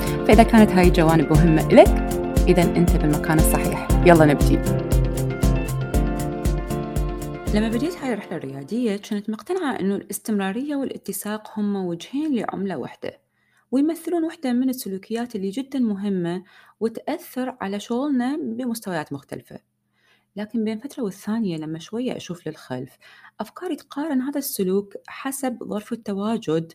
فإذا كانت هاي الجوانب مهمة إلك إذا أنت بالمكان الصحيح. يلا نبتدي. لما بديت هاي الرحلة الريادية كنت مقتنعة أنه الاستمرارية والاتساق هم وجهين لعملة واحدة، ويمثلون واحدة من السلوكيات اللي جدا مهمة وتأثر على شغلنا بمستويات مختلفة. لكن بين فترة والثانية لما شوية أشوف للخلف أفكاري تقارن هذا السلوك حسب ظرف التواجد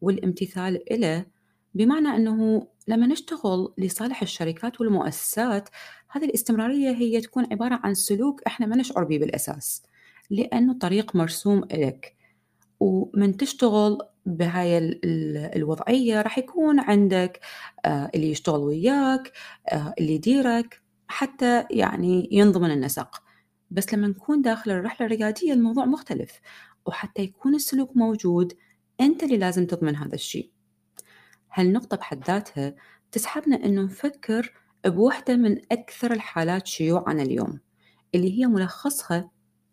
والامتثال إله، بمعنى أنه لما نشتغل لصالح الشركات والمؤسسات هذه الاستمرارية هي تكون عبارة عن سلوك إحنا ما نشعر به بالأساس، لأنه طريق مرسوم إلك، ومن تشتغل بهاي الوضعية راح يكون عندك اللي يشتغل وياك، اللي يديرك، حتى يعني ينضمن النسق. بس لما نكون داخل الرحلة الريادية الموضوع مختلف، وحتى يكون السلوك موجود أنت اللي لازم تضمن هذا الشيء. هالنقطة بحد ذاتها تسحبنا أنه نفكر بوحدة من أكثر الحالات شيوعاً اليوم، اللي هي ملخصها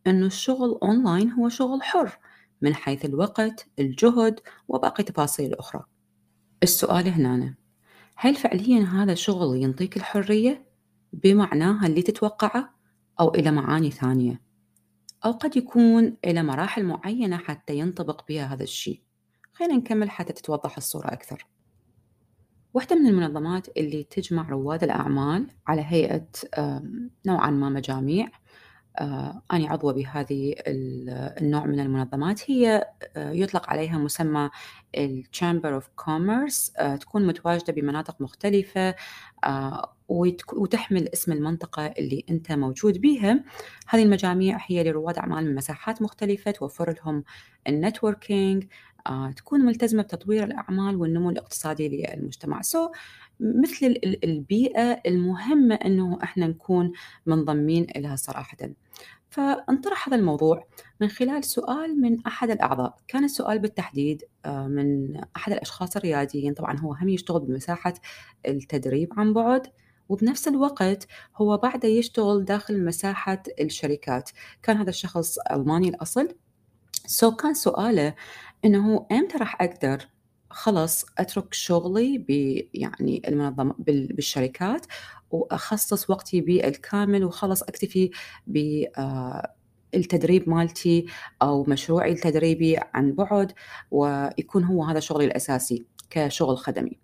أنه الشغل أونلاين هو شغل حر من حيث الوقت، الجهد وباقي تفاصيل أخرى. السؤال هنا، هل فعلياً هذا شغل ينطيك الحرية بمعناها اللي تتوقعه، أو إلى معاني ثانية، أو قد يكون إلى مراحل معينة حتى ينطبق بها هذا الشيء؟ خلينا نكمل حتى تتوضح الصورة أكثر. واحدة من المنظمات اللي تجمع رواد الأعمال على هيئة نوعاً ما مجاميع، أنا عضوة بهذه النوع من المنظمات، هي يطلق عليها مسمى Chamber of Commerce، تكون متواجدة بمناطق مختلفة وتحمل اسم المنطقة اللي أنت موجود بيها. هذه المجاميع هي لرواد أعمال من مساحات مختلفة، توفر لهم النتوركينج، تكون ملتزمة بتطوير الأعمال والنمو الاقتصادي للمجتمع. مثل البيئة المهمة أنه إحنا نكون منضمين لها صراحة. فانطرح هذا الموضوع من خلال سؤال من أحد الأعضاء، كان السؤال بالتحديد من أحد الأشخاص الرياديين، طبعا هو هم يشتغل بمساحة التدريب عن بعد وبنفس الوقت هو بعده يشتغل داخل مساحة الشركات. كان هذا الشخص ألماني الأصل، كان سؤاله أنه أمتى راح أقدر خلص أترك شغلي يعني المنظمة بالشركات وأخصص وقتي بالكامل وخلص أكتفي بالتدريب مالتي أو مشروعي التدريبي عن بعد، ويكون هو هذا شغلي الأساسي كشغل خدمي.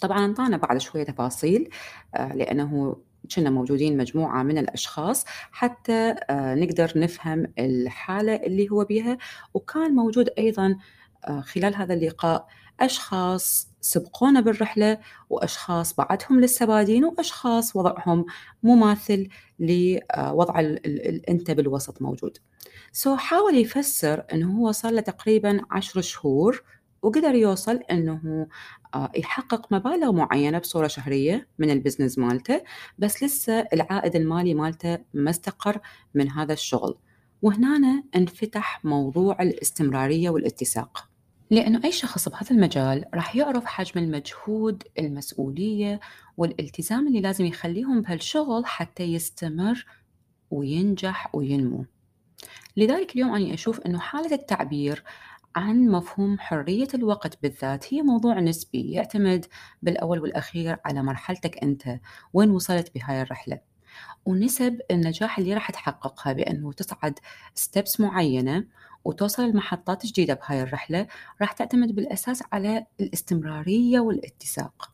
طبعاً انطانا بعد شوية تفاصيل لأنه كنا موجودين مجموعة من الأشخاص حتى نقدر نفهم الحالة اللي هو بيها، وكان موجود أيضاً خلال هذا اللقاء أشخاص سبقونا بالرحلة، وأشخاص بعدهم للسبادين، وأشخاص وضعهم مماثل لوضع أنت بالوسط موجود. حاول يفسر أنه هو صار له تقريباً 10 شهور وقدر يوصل أنه يحقق مبالغ معينة بصورة شهرية من البزنس مالته، بس لسه العائد المالي مالته ما استقر من هذا الشغل. وهنا انفتح موضوع الاستمرارية والاتساق، لأنه أي شخص بهذا المجال راح يعرف حجم المجهود، المسؤولية والالتزام اللي لازم يخليهم بهالشغل حتى يستمر وينجح وينمو. لذلك اليوم أنا أشوف أنه حالة التعبير عن مفهوم حرية الوقت بالذات هي موضوع نسبي، يعتمد بالأول والأخير على مرحلتك أنت، وين وصلت بهاي الرحلة، ونسب النجاح اللي راح تحققها، بأنه تصعد ستيبس معينة وتوصل لمحطات جديدة بهاي الرحلة راح تعتمد بالأساس على الاستمرارية والاتساق.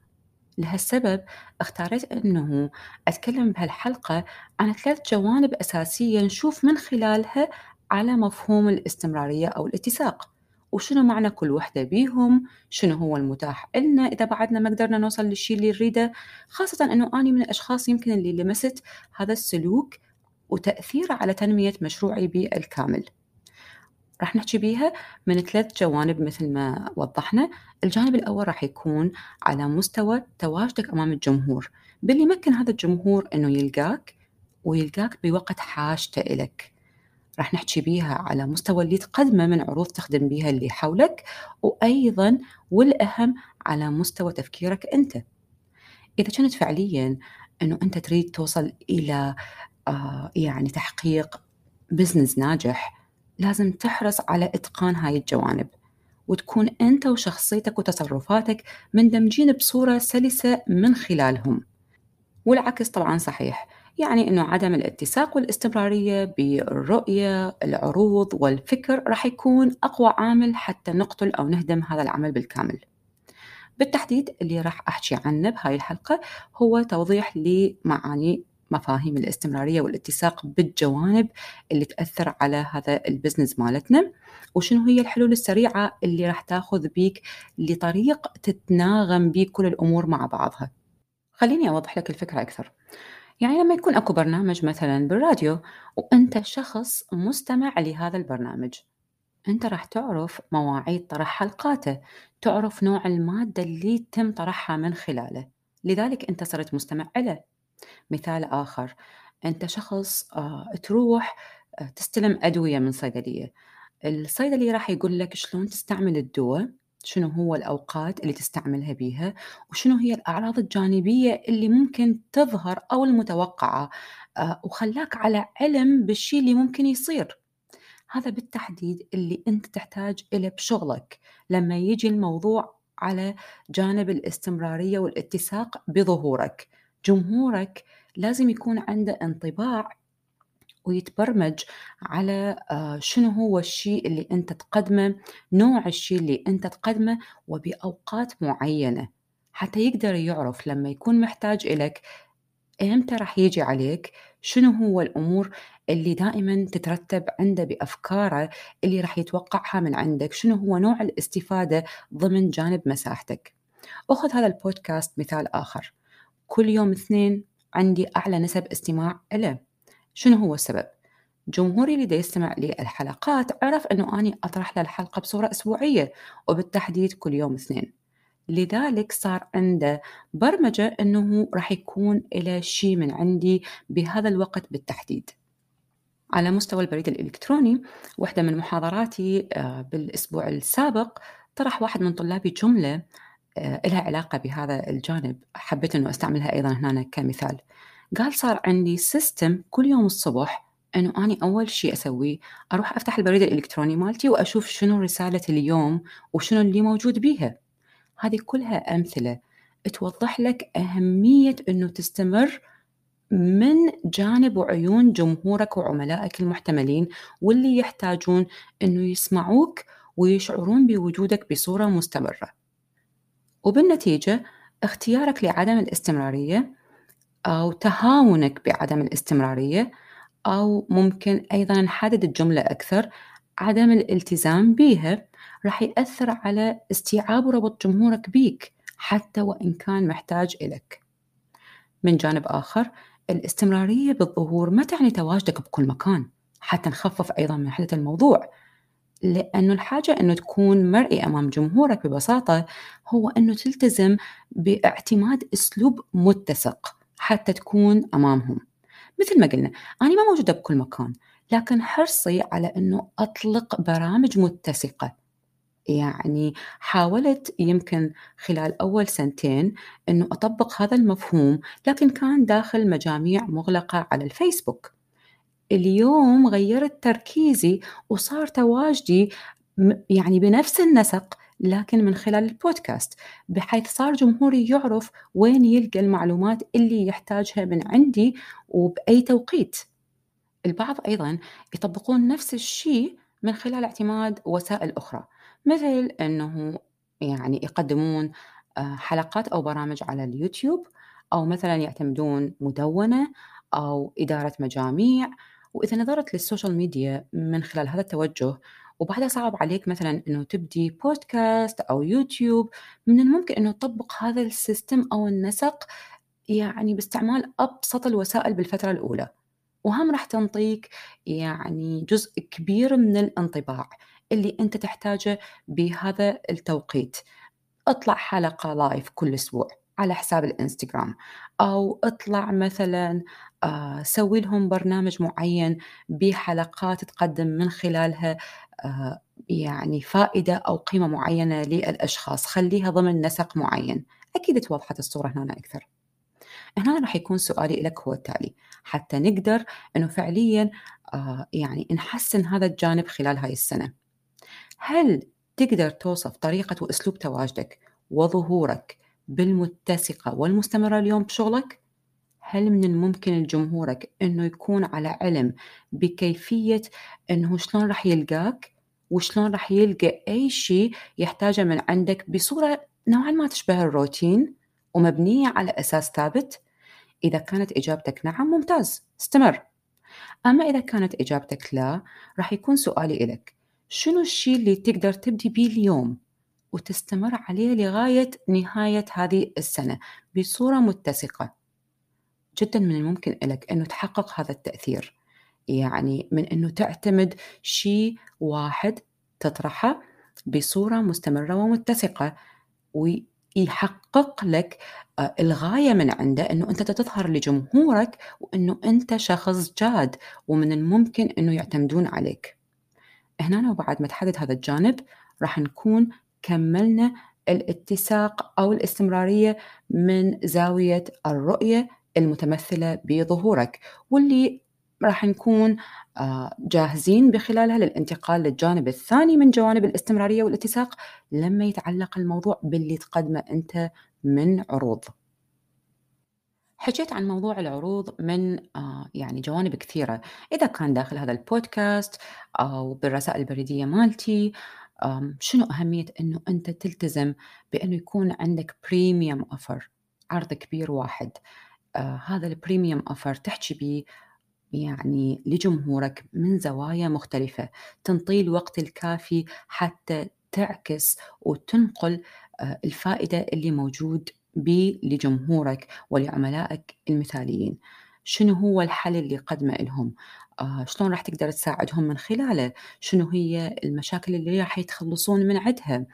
لهالسبب اختاريت أنه أتكلم بهالحلقة عن 3 جوانب أساسية نشوف من خلالها على مفهوم الاستمرارية أو الاتساق، وشنو معنى كل وحدة بيهم، شنو هو المتاح لنا إذا بعدنا ما قدرنا نوصل للشيء اللي نريده، خاصة أنه أنا من الأشخاص يمكن اللي لمست هذا السلوك وتأثيره على تنمية مشروعي بالكامل. راح نحكي بيها من 3 جوانب مثل ما وضحنا. الجانب الأول راح يكون على مستوى تواجدك أمام الجمهور، باللي يمكن هذا الجمهور أنه يلقاك ويلقاك بوقت حاجته إلك. راح نحكي بيها على مستوى اللي تقدمه من عروض تخدم بيها اللي حولك، وأيضاً والأهم على مستوى تفكيرك أنت. إذا كانت فعلياً أنه أنت تريد توصل إلى تحقيق بزنس ناجح، لازم تحرص على إتقان هاي الجوانب، وتكون أنت وشخصيتك وتصرفاتك مندمجين بصورة سلسة من خلالهم. والعكس طبعاً صحيح، يعني أنه عدم الاتساق والاستمرارية بالرؤية، العروض والفكر راح يكون أقوى عامل حتى نقتل أو نهدم هذا العمل بالكامل. بالتحديد اللي راح أحكي عنه بهاي الحلقة هو توضيح لمعاني مفاهيم الاستمرارية والاتساق بالجوانب اللي تأثر على هذا البزنس مالتنا، وشنو هي الحلول السريعة اللي راح تاخذ بيك لطريق تتناغم بيك كل الأمور مع بعضها. خليني أوضح لك الفكرة أكثر. يعني لما يكون أكو برنامج مثلا بالراديو وأنت شخص مستمع لهذا البرنامج، أنت راح تعرف مواعيد طرح حلقاته، تعرف نوع المادة اللي تم طرحها من خلاله، لذلك أنت صرت مستمع له. مثال آخر، أنت شخص تروح تستلم أدوية من صيدلية، الصيدلي راح يقول لك شلون تستعمل الدواء، شنو هو الأوقات اللي تستعملها بيها، وشنو هي الأعراض الجانبية اللي ممكن تظهر أو المتوقعة، وخلاك على علم بالشيء اللي ممكن يصير. هذا بالتحديد اللي أنت تحتاج إليه بشغلك لما يجي الموضوع على جانب الاستمرارية والاتساق بظهورك. جمهورك لازم يكون عنده انطباع ويتبرمج على شنو هو الشيء اللي أنت تقدمه، نوع الشيء اللي أنت تقدمه، وبأوقات معينة، حتى يقدر يعرف لما يكون محتاج إليك إمتى راح يجي عليك، شنو هو الأمور اللي دائما تترتب عنده بأفكاره اللي راح يتوقعها من عندك، شنو هو نوع الاستفادة ضمن جانب مساحتك. أخذ هذا البودكاست مثال آخر، كل يوم 2 عندي أعلى نسب استماع له. شنو هو السبب؟ جمهوري اللي يستمع لي الحلقات عرف أنه أنا أطرح له الحلقة بصورة أسبوعية، وبالتحديد كل يوم 2، لذلك صار عنده برمجة أنه راح يكون إلى شيء من عندي بهذا الوقت بالتحديد. على مستوى البريد الإلكتروني، واحدة من محاضراتي بالأسبوع السابق طرح واحد من طلابي جملة لها علاقة بهذا الجانب، حبيت أنه أستعملها أيضاً هنا كمثال. قال صار عندي سيستم كل يوم الصبح أنه أنا أول شيء أسويه أروح أفتح البريد الإلكتروني مالتي وأشوف شنو رسالة اليوم وشنو اللي موجود بيها. هذه كلها أمثلة توضح لك أهمية أنه تستمر من جانب وعيون جمهورك وعملائك المحتملين، واللي يحتاجون أنه يسمعوك ويشعرون بوجودك بصورة مستمرة. وبالنتيجة اختيارك لعدم الاستمرارية أو تهاونك بعدم الاستمرارية، أو ممكن أيضاً نحدد الجملة أكثر، عدم الالتزام بيها راح يأثر على استيعاب وربط جمهورك بيك حتى وإن كان محتاج إليك. من جانب آخر، الاستمرارية بالظهور ما تعني تواجدك بكل مكان، حتى نخفف أيضاً من حدة الموضوع، لأنه الحاجة أنه تكون مرئي أمام جمهورك ببساطة هو أنه تلتزم باعتماد أسلوب متسق حتى تكون أمامهم. مثل ما قلنا، أنا ما موجودة بكل مكان، لكن حرصي على أنه أطلق برامج متسقة. يعني حاولت يمكن خلال أول 2 أنه أطبق هذا المفهوم، لكن كان داخل مجاميع مغلقة على الفيسبوك. اليوم غيرت تركيزي وصار تواجدي يعني بنفس النسق، لكن من خلال البودكاست، بحيث صار جمهوري يعرف وين يلقى المعلومات اللي يحتاجها من عندي وبأي توقيت. البعض أيضاً يطبقون نفس الشيء من خلال اعتماد وسائل أخرى، مثل أنه يعني يقدمون حلقات أو برامج على اليوتيوب، أو مثلا يعتمدون مدونة أو إدارة مجاميع. وإذا نظرت للسوشيال ميديا من خلال هذا التوجه وبعدها صعب عليك مثلا أنه تبدي بودكاست أو يوتيوب، من الممكن أنه تطبق هذا السيستم أو النسق يعني باستعمال أبسط الوسائل بالفترة الأولى، وهم راح تنطيك يعني جزء كبير من الانطباع اللي أنت تحتاجه بهذا التوقيت. اطلع حلقة لايف كل أسبوع على حساب الانستغرام، أو اطلع مثلا سوي لهم برنامج معين بحلقات تقدم من خلالها يعني فائدة أو قيمة معينة للأشخاص، خليها ضمن نسق معين. أكيد توضحت الصورة هنا أكثر. هنا راح يكون سؤالي لك هو التالي، حتى نقدر أنه فعليا يعني نحسن هذا الجانب خلال هاي السنة. هل تقدر توصف طريقة وأسلوب تواجدك وظهورك بالمتسقة والمستمرة اليوم بشغلك؟ هل من الممكن لجمهورك أنه يكون على علم بكيفية أنه شلون راح يلقاك وشلون راح يلقى أي شيء يحتاجه من عندك بصورة نوعا ما تشبه الروتين ومبنية على أساس ثابت؟ إذا كانت إجابتك نعم، ممتاز، استمر. أما إذا كانت إجابتك لا، راح يكون سؤالي إلك، شنو الشيء اللي تقدر تبدي بيه اليوم وتستمر عليه لغاية نهاية هذه السنة بصورة متسقة؟ جدا من الممكن لك أنه تحقق هذا التأثير، يعني من أنه تعتمد شيء واحد تطرحه بصورة مستمرة ومتسقة ويحقق لك الغاية من عنده، أنه أنت تظهر لجمهورك وأنه أنت شخص جاد ومن الممكن أنه يعتمدون عليك. هنا وبعد ما تحدد هذا الجانب راح نكون كملنا الاتساق أو الاستمرارية من زاوية الرؤية المتمثلة بظهورك، واللي راح نكون جاهزين بخلالها للانتقال للجانب الثاني من جوانب الاستمرارية والاتساق لما يتعلق الموضوع باللي تقدمه أنت من عروض. حكيت عن موضوع العروض من يعني جوانب كثيرة، إذا كان داخل هذا البودكاست أو بالرسائل البريدية مالتي. شنو أهمية أنه أنت تلتزم بأنه يكون عندك بريميوم أوفر، عرض كبير واحد. هذا البريميوم أوفر تحكي بيه يعني لجمهورك من زوايا مختلفة، تنطي الوقت الكافي حتى تعكس وتنقل الفائدة اللي موجود بيه لجمهورك ولعملائك المثاليين. شنو هو الحل اللي قدمه لهم؟ شلون راح تقدر تساعدهم من خلاله؟ شنو هي المشاكل اللي راح يتخلصون من عدها؟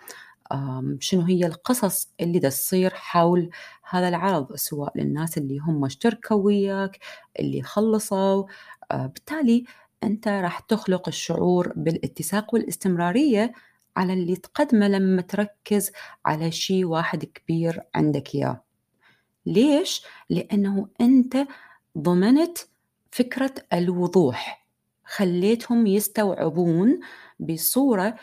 شنو هي القصص اللي دا تصير حول هذا العرض، سواء للناس اللي هم اشتركوا وياك، اللي خلصوا. بالتالي أنت راح تخلق الشعور بالاتساق والاستمرارية على اللي تقدمه لما تركز على شيء واحد كبير عندك إياه. ليش؟ لأنه أنت ضمنت فكرة الوضوح، خليتهم يستوعبون بصورة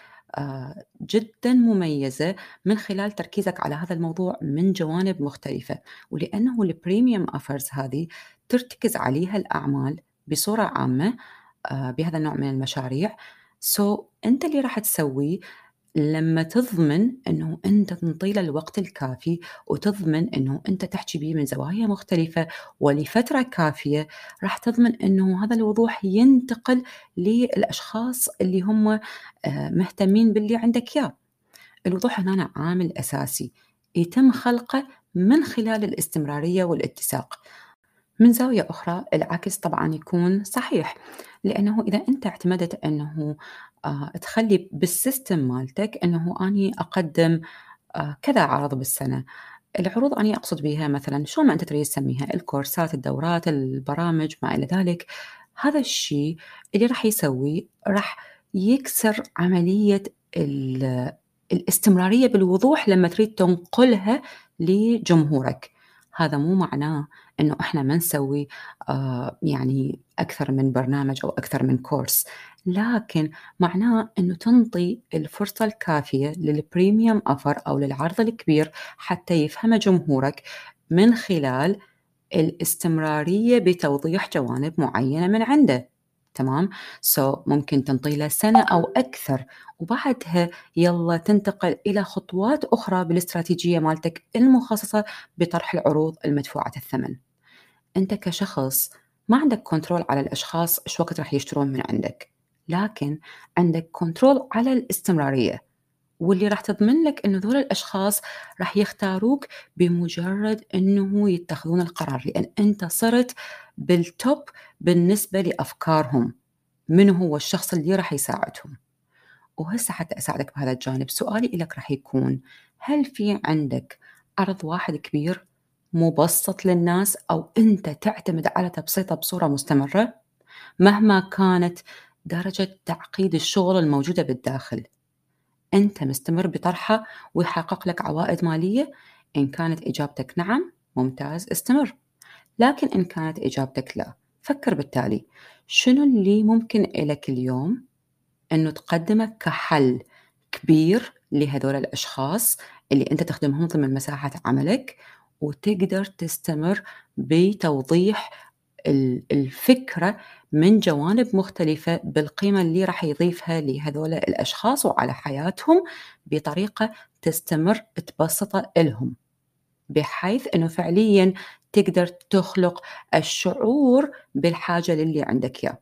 جدا مميزة من خلال تركيزك على هذا الموضوع من جوانب مختلفة. ولأنه البريميوم أفرز هذه ترتكز عليها الأعمال بصورة عامة بهذا النوع من المشاريع، أنت اللي راح تسويه لما تضمن أنه أنت تنطيل الوقت الكافي وتضمن أنه أنت تحكي بيه من زوايا مختلفة ولفترة كافية، راح تضمن أنه هذا الوضوح ينتقل للأشخاص اللي هم مهتمين باللي عندك يا. الوضوح هنا عامل أساسي يتم خلقه من خلال الاستمرارية والاتساق. من زاوية أخرى العكس طبعاً يكون صحيح، لأنه إذا أنت اعتمدت أنه تخلي بالسيستم مالتك أنه أني أقدم كذا عرض بالسنة. العروض أني أقصد بيها مثلاً شو ما أنت تريد تسميها، الكورسات، الدورات، البرامج، ما إلى ذلك. هذا الشيء اللي راح يسوي راح يكسر عملية الاستمرارية بالوضوح لما تريد تنقلها لجمهورك. هذا مو معناه أنه إحنا ما نسوي يعني أكثر من برنامج أو أكثر من كورس، لكن معناه أنه تنطي الفرصة الكافية للبريميوم أوفر أو للعرض الكبير حتى يفهم جمهورك من خلال الاستمرارية بتوضيح جوانب معينة من عنده. تمام؟ ممكن تنطيله سنة أو أكثر، وبعدها يلا تنتقل إلى خطوات أخرى بالاستراتيجية مالتك المخصصة بطرح العروض المدفوعة الثمن. أنت كشخص ما عندك كنترول على الأشخاص إيش وقت راح يشترون من عندك، لكن عندك كنترول على الاستمرارية، واللي راح تضمن لك أنه ذول الأشخاص راح يختاروك بمجرد أنه يتخذون القرار، لأن أنت صرت بالتوب بالنسبة لأفكارهم، من هو الشخص اللي راح يساعدهم. وهسه حتى أساعدك بهذا الجانب، سؤالي إليك راح يكون: هل في عندك عرض واحد كبير مبسط للناس، أو أنت تعتمد على تبسيطه بصورة مستمرة مهما كانت درجة تعقيد الشغل الموجودة بالداخل؟ أنت مستمر بطرحها ويحقق لك عوائد مالية؟ إن كانت إجابتك نعم، ممتاز، استمر. لكن إن كانت إجابتك لا، فكر بالتالي: شنو اللي ممكن إلك اليوم أنه تقدمه كحل كبير لهذول الأشخاص اللي أنت تخدمهم ضمن مساحة عملك، وتقدر تستمر بتوضيح الفكرة من جوانب مختلفة بالقيمة اللي راح يضيفها لهذول الأشخاص وعلى حياتهم بطريقة تستمر تبسطة لهم، بحيث أنه فعلياً تقدر تخلق الشعور بالحاجة للي عندك إياه.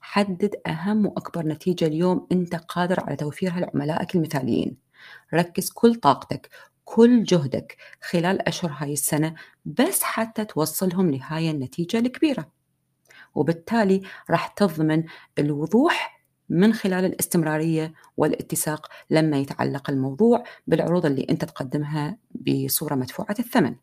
حدد أهم وأكبر نتيجة اليوم أنت قادر على توفيرها لعملائك المثاليين. ركز كل طاقتك، كل جهدك خلال أشهر هاي السنة بس حتى توصلهم لهاي النتيجة الكبيرة، وبالتالي راح تضمن الوضوح من خلال الاستمرارية والاتساق لما يتعلق الموضوع بالعروض اللي أنت تقدمها بصورة مدفوعة الثمن.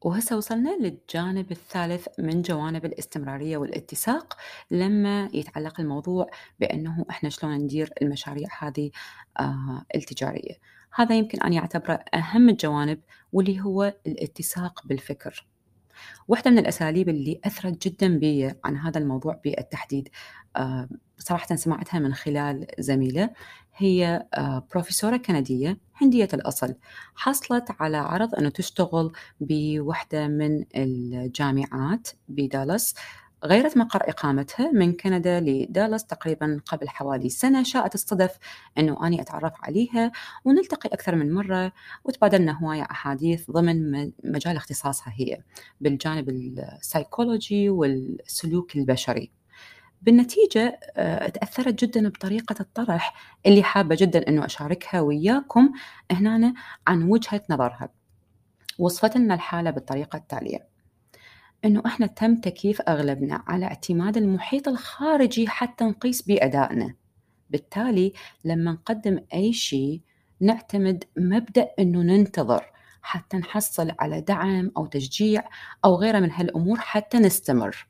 وهسه وصلنا للجانب الثالث من جوانب الاستمرارية والاتساق، لما يتعلق الموضوع بأنه إحنا شلون ندير المشاريع هذه التجارية. هذا يمكن أن يعتبره أهم الجوانب، واللي هو الاتساق بالفكر. واحدة من الأساليب اللي أثرت جداً بي عن هذا الموضوع بالتحديد، صراحة سمعتها من خلال زميلة، هي بروفيسورة كندية هندية الأصل، حصلت على عرض أنه تشتغل بوحدة من الجامعات بدالاس. غيرت مقر إقامتها من كندا لدالاس تقريباً قبل حوالي سنة. شاءت الصدف أنه أني أتعرف عليها ونلتقي أكثر من مرة، وتبادلنا هواية أحاديث ضمن مجال اختصاصها هي بالجانب السايكولوجي والسلوك البشري. بالنتيجة تأثرت جداً بطريقة الطرح اللي حابة جداً أنه أشاركها وياكم هنا عن وجهة نظرها. وصفت لنا الحالة بالطريقة التالية: أنه إحنا تم تكييف أغلبنا على اعتماد المحيط الخارجي حتى نقيس بأدائنا، بالتالي لما نقدم أي شيء نعتمد مبدأ أنه ننتظر حتى نحصل على دعم أو تشجيع أو غيره من هالأمور حتى نستمر.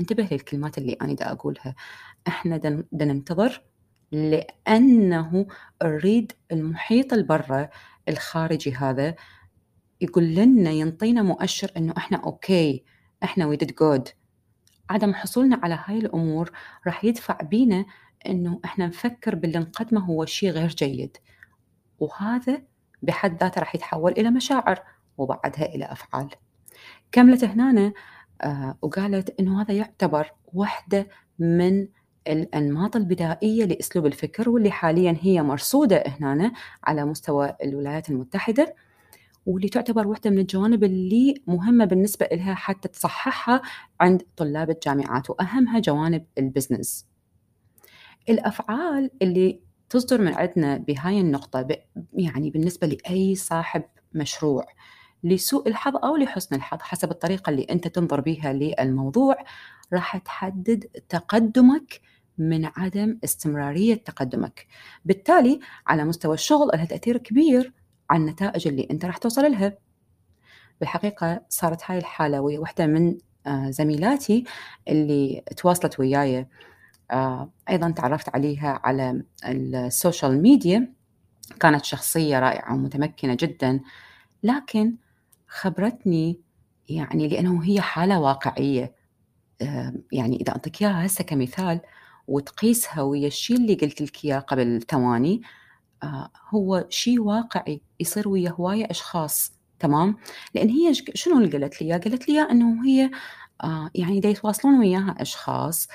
انتبه للكلمات اللي أنا دا أقولها، إحنا دا ننتظر لأنه نريد المحيط البرة الخارجي هذا يقول لنا، ينطينا مؤشر أنه إحنا أوكي، إحنا we did good. عدم حصولنا على هاي الأمور راح يدفع بينا أنه إحنا نفكر باللي نقدمه هو شيء غير جيد، وهذا بحد ذاته راح يتحول إلى مشاعر وبعدها إلى أفعال. كملت هنا وقالت أنه هذا يعتبر واحدة من الأنماط البدائية لأسلوب الفكر، واللي حاليا هي مرصودة هنا على مستوى الولايات المتحدة، واللي تعتبر واحدة من الجوانب اللي مهمة بالنسبة لها حتى تصححها عند طلاب الجامعات، وأهمها جوانب البزنس. الأفعال اللي تصدر من عندنا بهاي النقطة، يعني بالنسبة لأي صاحب مشروع، لسوء الحظ أو لحسن الحظ حسب الطريقة اللي أنت تنظر بيها للموضوع، راح تحدد تقدمك من عدم استمرارية تقدمك. بالتالي على مستوى الشغل لها تأثير كبير عن النتائج اللي أنت راح توصل لها. بالحقيقة صارت هاي الحالة ويا واحدة من زميلاتي اللي تواصلت وياي، أيضا تعرفت عليها على السوشيال ميديا. كانت شخصية رائعة ومتمكنة جدا، لكن خبرتني يعني لأنه هي حالة واقعية، يعني إذا أنطيك إياها هسه كمثال وتقيسها ويا الشيء اللي قلت لك إياه قبل ثواني، هو شيء واقعي يصير ويا هواية أشخاص، تمام؟ لأن هي شنو اللي قالت لي؟ قالت لي أنه هي يعني دا يتواصلون وياها أشخاص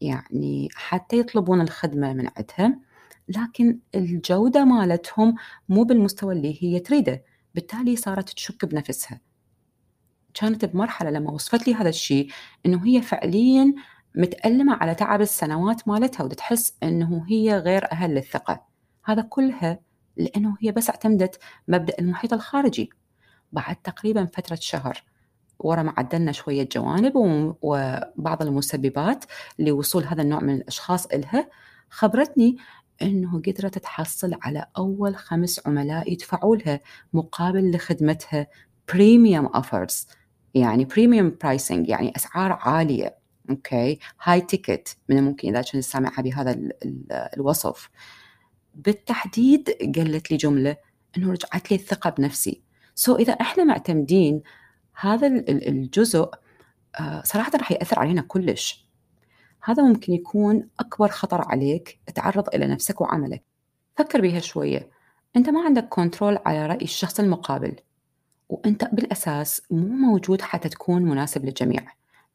يعني حتى يطلبون الخدمة من عندها، لكن الجودة مالتهم مو بالمستوى اللي هي تريده، بالتالي صارت تشك بنفسها. كانت بمرحلة لما وصفت لي هذا الشيء إنه هي فعلياً متألمة على تعب السنوات مالتها، وتحس إنه هي غير أهل للثقة. هذا كلها لأنه هي بس اعتمدت مبدأ المحيط الخارجي. بعد تقريباً فترة شهر ورا ما عدلنا شوية جوانب وبعض المسببات لوصول هذا النوع من الأشخاص إلها، خبرتني إنه قدرت تحصل على أول 5 عملاء يدفعوا لها مقابل لخدمتها premium offers، يعني premium pricing، يعني أسعار عالية. أوكي، هاي تيكت من الممكن إذا كنت سامعها بهذا الوصف بالتحديد. قالت لي جملة إنه رجعت لي الثقة بنفسي. إذا إحنا معتمدين هذا الجزء صراحة رح يأثر علينا كلش. هذا ممكن يكون أكبر خطر عليك تعرض إلى نفسك وعملك. فكر بيها شوية، أنت ما عندك كنترول على رأي الشخص المقابل، وأنت بالأساس مو موجود حتى تكون مناسب للجميع،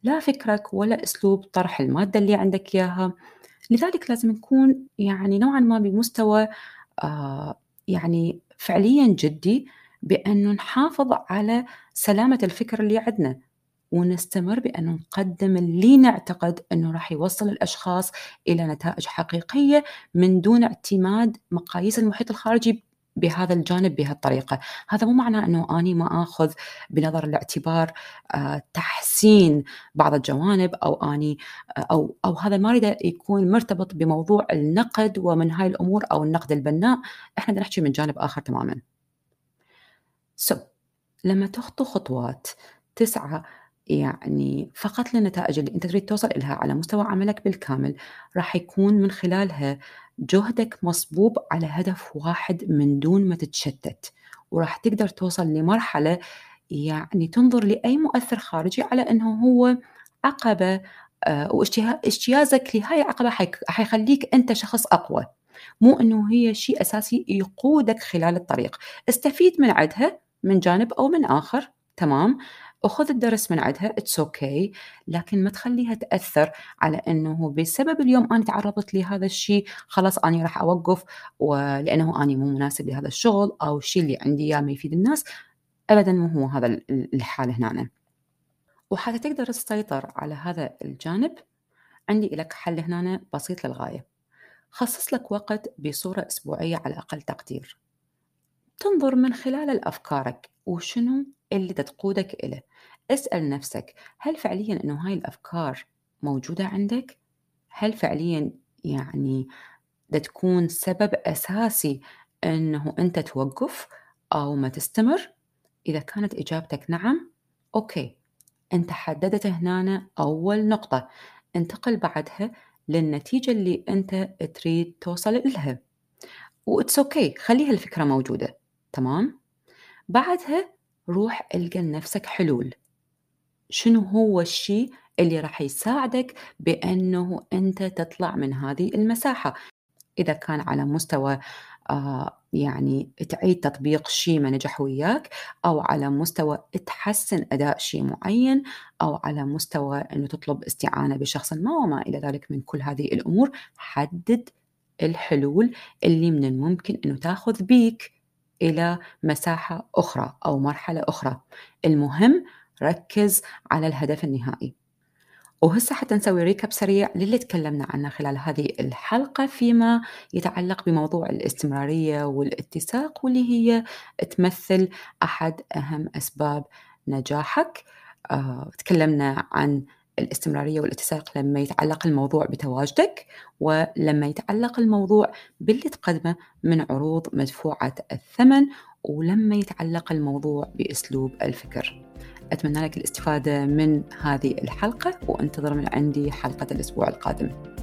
لا فكرك ولا أسلوب طرح المادة اللي عندك إياها. لذلك لازم نكون يعني نوعا ما بمستوى يعني فعليا جدي بأنه نحافظ على سلامة الفكر اللي عندنا، ونستمر بأنه نقدم اللي نعتقد أنه راح يوصل الأشخاص إلى نتائج حقيقية، من دون اعتماد مقاييس المحيط الخارجي بهذا الجانب بهالطريقة. هذا مو معناه أنه أنا ما أخذ بنظر الاعتبار تحسين بعض الجوانب، أو أني أو هذا ما رده يكون مرتبط بموضوع النقد ومن هاي الأمور، أو النقد البناء. إحنا بنحكي من جانب آخر تماماً. لما تخطو خطوات تسعى يعني فقط للنتائج اللي أنت تريد توصل إلها على مستوى عملك بالكامل، راح يكون من خلالها جهدك مصبوب على هدف واحد من دون ما تتشتت، وراح تقدر توصل لمرحلة يعني تنظر لأي مؤثر خارجي على أنه هو عقبة، واجتيازك لهاي العقبة حيخليك أنت شخص أقوى، مو أنه هي شيء أساسي يقودك خلال الطريق. استفيد من عدها من جانب أو من آخر، تمام، أخذ الدرس من عدها، it's okay، لكن ما تخليها تأثر على أنه بسبب اليوم أنا تعرضت لهذا الشيء خلاص أنا راح أوقف لأنه أنا مو مناسب لهذا الشغل، أو الشيء اللي عندي يا ما يفيد الناس. أبداً مو هو هذا الحال هنا. وحتى تقدر تسيطر على هذا الجانب، عندي لك حل هنا بسيط للغاية. خصص لك وقت بصورة أسبوعية على أقل تقدير، تنظر من خلال أفكارك وشنو اللي تقودك إليه. اسأل نفسك، هل فعلياً أنه هاي الأفكار موجودة عندك؟ هل فعلياً يعني تكون سبب أساسي أنه أنت توقف أو ما تستمر؟ إذا كانت إجابتك نعم، أوكي، أنت حددت هنا أول نقطة. انتقل بعدها للنتيجة اللي أنت تريد توصل إلها، وإتس أوكي، خليها الفكرة موجودة، تمام؟ بعدها روح القى لنفسك حلول. شنو هو الشيء اللي راح يساعدك بأنه أنت تطلع من هذه المساحة؟ إذا كان على مستوى يعني تعيد تطبيق شيء ما نجح وياك، أو على مستوى تحسن أداء شيء معين، أو على مستوى أنه تطلب استعانة بشخص ما وما إلى ذلك، من كل هذه الأمور حدد الحلول اللي من الممكن أنه تأخذ بيك إلى مساحة أخرى أو مرحلة أخرى. المهم ركز على الهدف النهائي. وهسه حتى نسوي ريكاب سريع للي تكلمنا عنه خلال هذه الحلقة فيما يتعلق بموضوع الاستمرارية والاتساق، واللي هي تمثل أحد أهم أسباب نجاحك. تكلمنا عن الاستمرارية والاتساق لما يتعلق الموضوع بتواجدك، ولما يتعلق الموضوع باللي تقدمه من عروض مدفوعة الثمن، ولما يتعلق الموضوع بأسلوب الفكر. أتمنى لك الاستفادة من هذه الحلقة، وانتظر من عندي حلقة الأسبوع القادم.